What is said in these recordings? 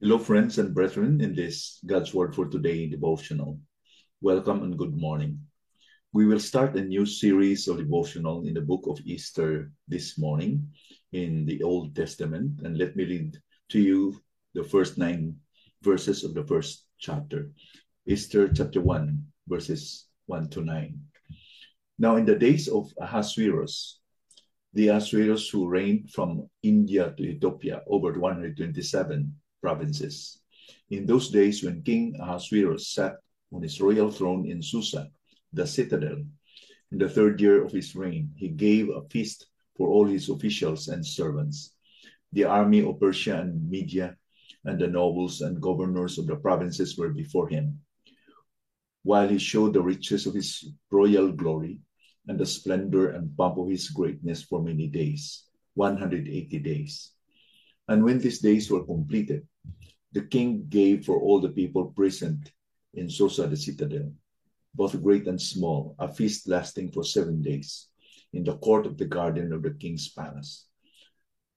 Hello friends and brethren in this God's Word for Today devotional. Welcome and good morning. We will start a new series of devotional in the book of Esther this morning in the Old Testament. And let me read to you the first 9 verses of the first chapter. Esther chapter 1 verses 1 to 9. Now in the days of Ahasuerus, the Ahasuerus who reigned from India to Ethiopia over 127 provinces. In those days when King Ahasuerus sat on his royal throne in Susa, the citadel, in the third year of his reign, he gave a feast for all his officials and servants. The army of Persia and Media and the nobles and governors of the provinces were before him, while he showed the riches of his royal glory and the splendor and pomp of his greatness for many days, 180 days. And when these days were completed, the king gave for all the people present in Susa the citadel, both great and small, a feast lasting for 7 days in the court of the garden of the king's palace.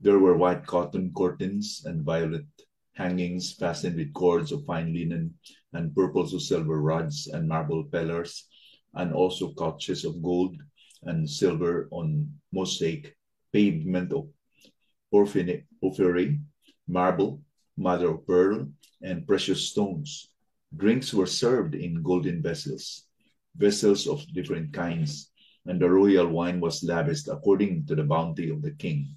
There were white cotton curtains and violet hangings fastened with cords of fine linen and purples of silver rods and marble pillars, and also couches of gold and silver on mosaic pavement of porphyry, marble, mother of pearl, and precious stones. Drinks were served in golden vessels of different kinds, and the royal wine was lavished according to the bounty of the king.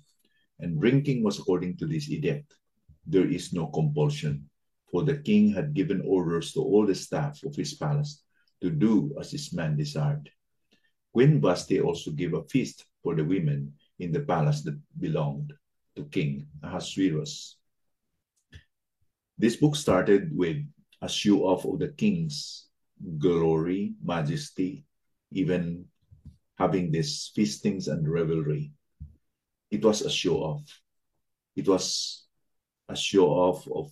And drinking was according to this edict. There is no compulsion, for the king had given orders to all the staff of his palace to do as his man desired. Queen Vashti also gave a feast for the women in the palace that belonged to King Ahasuerus. This book started with a show-off of the king's glory, majesty, even having these feastings and revelry. It was a show-off. It was a show-off of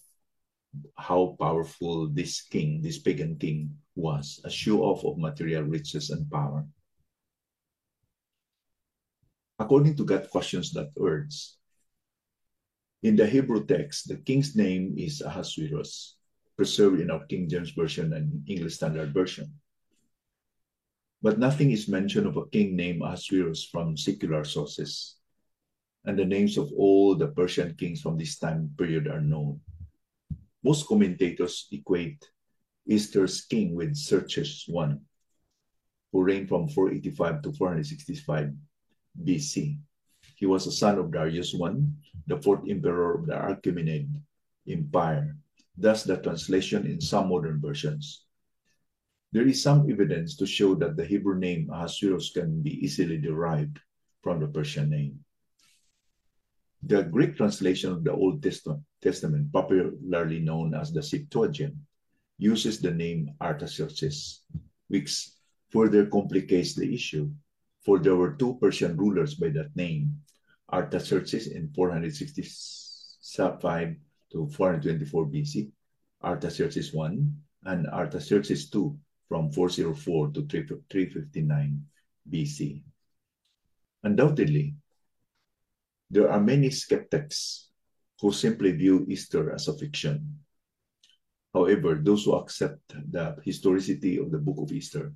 how powerful this king, this pagan king, was. A show-off of material riches and power. According to GotQuestions.org, in the Hebrew text, the king's name is Ahasuerus, preserved in our King James Version and English Standard Version. But nothing is mentioned of a king named Ahasuerus from secular sources, and the names of all the Persian kings from this time period are known. Most commentators equate Esther's king with Xerxes I, who reigned from 485 to 465 BC. He was a son of Darius I, the fourth emperor of the Achaemenid Empire. Thus, the translation in some modern versions. There is some evidence to show that the Hebrew name Ahasuerus can be easily derived from the Persian name. The Greek translation of the Old Testament, popularly known as the Septuagint, uses the name Artaxerxes, which further complicates the issue, for there were 2 Persian rulers by that name, Artaxerxes in 465 to 424 BC, Artaxerxes I, and Artaxerxes II from 404 to 359 BC. Undoubtedly, there are many skeptics who simply view Esther as a fiction. However, those who accept the historicity of the Book of Esther,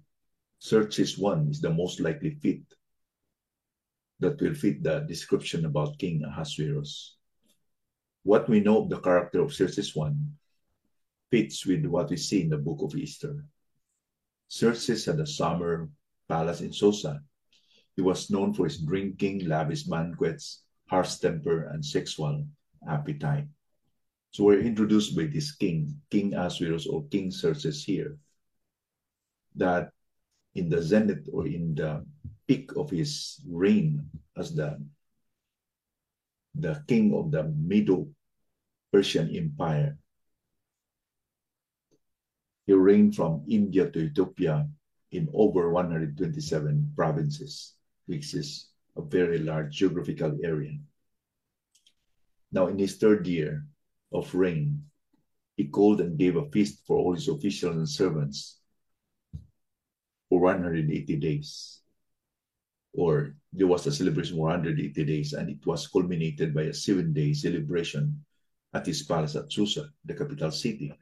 Xerxes I is the most likely fit that will fit the description about King Ahasuerus. What we know of the character of Xerxes I fits with what we see in the Book of Esther. Xerxes had a summer palace in Susa. He was known for his drinking, lavish banquets, harsh temper, and sexual appetite. So we're introduced by this king, King Ahasuerus or King Xerxes here, that in the zenith or in the peak of his reign as the king of the Medo Persian Empire. He reigned from India to Ethiopia in over 127 provinces, which is a very large geographical area. Now in his third year of reign, he called and gave a feast for all his officials and servants for 180 days. Or there was a celebration for 180 days, and it was culminated by a 7-day celebration at his palace at Susa, the capital city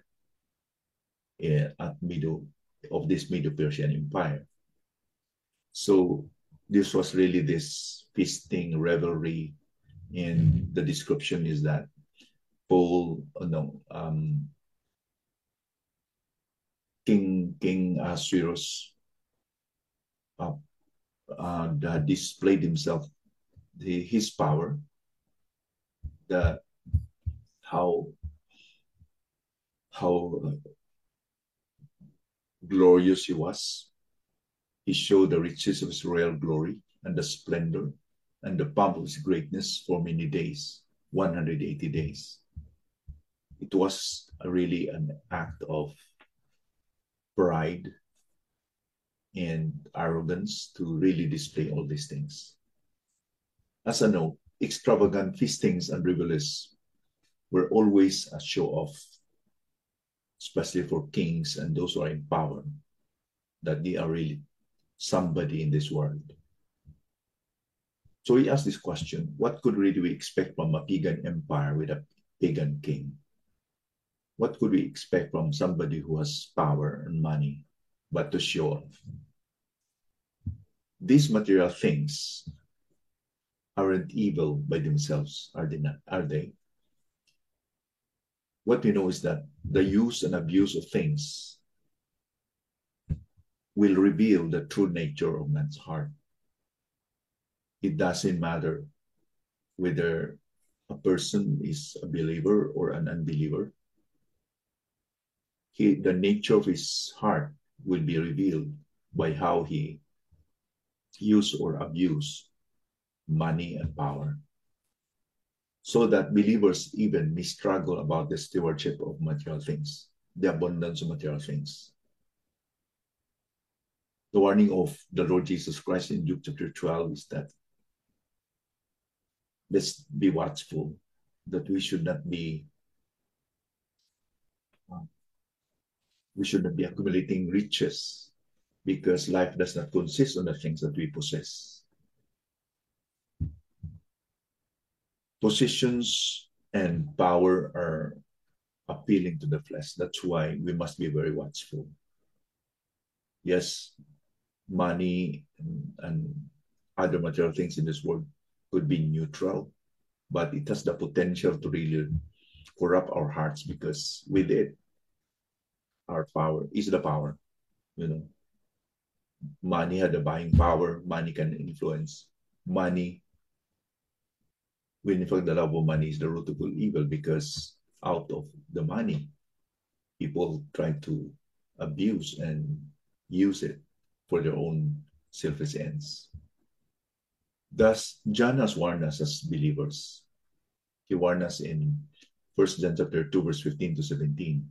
of this Medo Persian Empire. So this was really this feasting, revelry, and the description is that King Ahasuerus displayed himself, his power, how glorious he was. He showed the riches of his royal glory and the splendor and the pomp of his greatness for many days, 180 days. It was really an act of pride and arrogance to really display all these things. As a note, extravagant feastings and revels were always a show-off, especially for kings and those who are in power, that they are really somebody in this world. So he asked this question, what could really we expect from a pagan empire with a pagan king? What could we expect from somebody who has power and money, but to show off? These material things aren't evil by themselves, are they not? Are they? What we know is that the use and abuse of things will reveal the true nature of man's heart. It doesn't matter whether a person is a believer or an unbeliever. The nature of his heart will be revealed by how he uses or abuses money and power. So that believers even may struggle about the stewardship of material things, the abundance of material things. The warning of the Lord Jesus Christ in Luke chapter 12 is that let's be watchful, that we should not be accumulating riches, because life does not consist on the things that we possess. Positions and power are appealing to the flesh. That's why we must be very watchful. Yes, money and other material things in this world could be neutral, but it has the potential to really corrupt our hearts, because with it, our power is the power. You know, money had the buying power. Money can influence. Money, when in fact the love of money is the root of all evil, because out of the money, people try to abuse and use it for their own selfish ends. Thus, John has warned us as believers. He warned us in 1 John chapter 2, verse 15 to 17.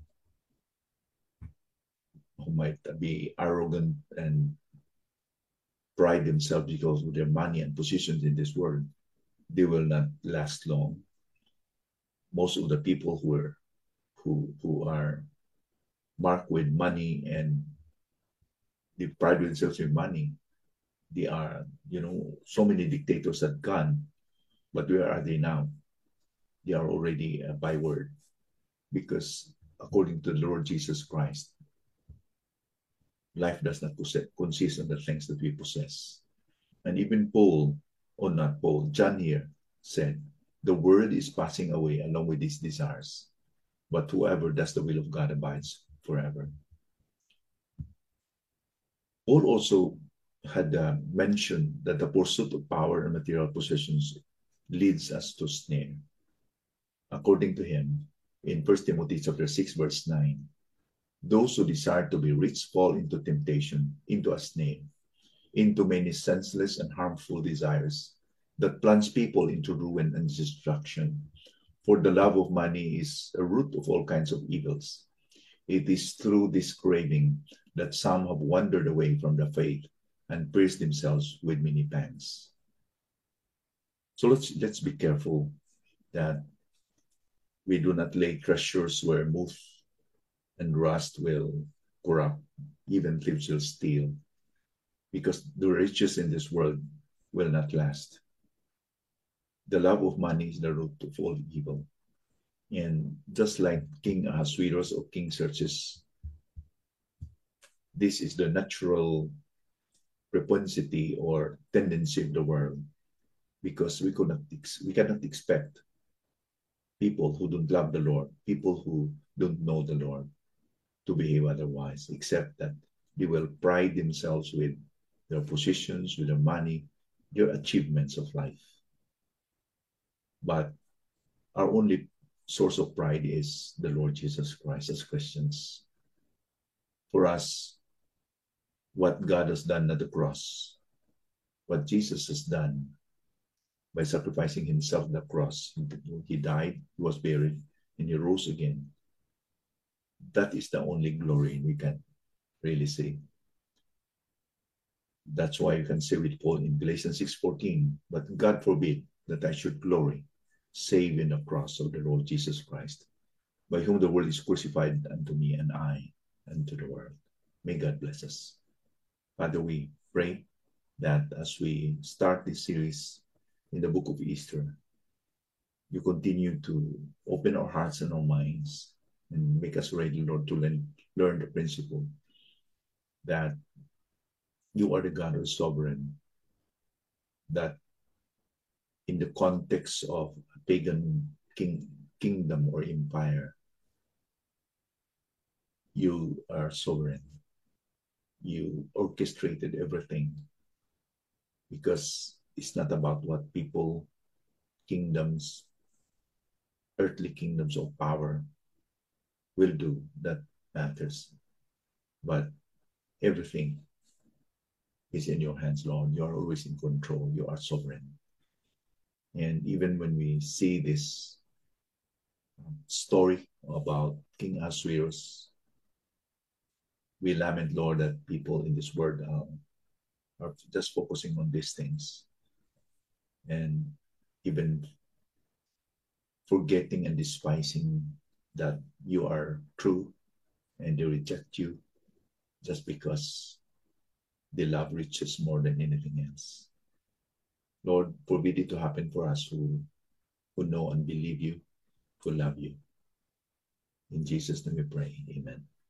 be arrogant and pride themselves because of their money and positions in this world, they will not last long. Most of the people who are marked with money and they pride themselves with money, they are, so many dictators have gone, but where are they now? They are already a byword, because according to the Lord Jesus Christ, life does not consist of the things that we possess. And even John here said, the world is passing away along with its desires, but whoever does the will of God abides forever. Paul also had mentioned that the pursuit of power and material possessions leads us to snare. According to him, in 1 Timothy chapter 6, verse 9, those who desire to be rich fall into temptation, into a snare, into many senseless and harmful desires that plunge people into ruin and destruction. For the love of money is a root of all kinds of evils. It is through this craving that some have wandered away from the faith and pierced themselves with many pangs. So let's be careful that we do not lay treasures where moth and rust will corrupt, even thieves will steal, because the riches in this world will not last. The love of money is the root of all evil. And just like King Ahasuerus or King Xerxes, this is the natural propensity or tendency of the world, because we cannot expect people who don't love the Lord, people who don't know the Lord, to behave otherwise, except that they will pride themselves with their positions, with their money, their achievements of life. But our only source of pride is the Lord Jesus Christ as Christians. For us, what God has done at the cross, what Jesus has done by sacrificing himself on the cross, he died, he was buried, and he rose again. That is the only glory we can really see. That's why you can say with Paul in Galatians 6:14, but God forbid that I should glory, save in the cross of the Lord Jesus Christ, by whom the world is crucified unto me and I unto the world. May God bless us. Father, we pray that as we start this series in the book of Esther, you continue to open our hearts and our minds and make us ready, Lord, to learn the principle that you are the God who is sovereign, that in the context of a pagan kingdom or empire, you are sovereign. You orchestrated everything, because it's not about what people, kingdoms, earthly kingdoms of power will do that matters, but everything is in your hands, Lord. You are always in control. You are sovereign. And even when we see this story about King Ahasuerus, we lament, Lord, that people in this world are just focusing on these things and even forgetting and despising that you are true, and they reject you just because they love riches more than anything else. Lord, forbid it to happen for us who know and believe you, who love you. In Jesus' name we pray. Amen.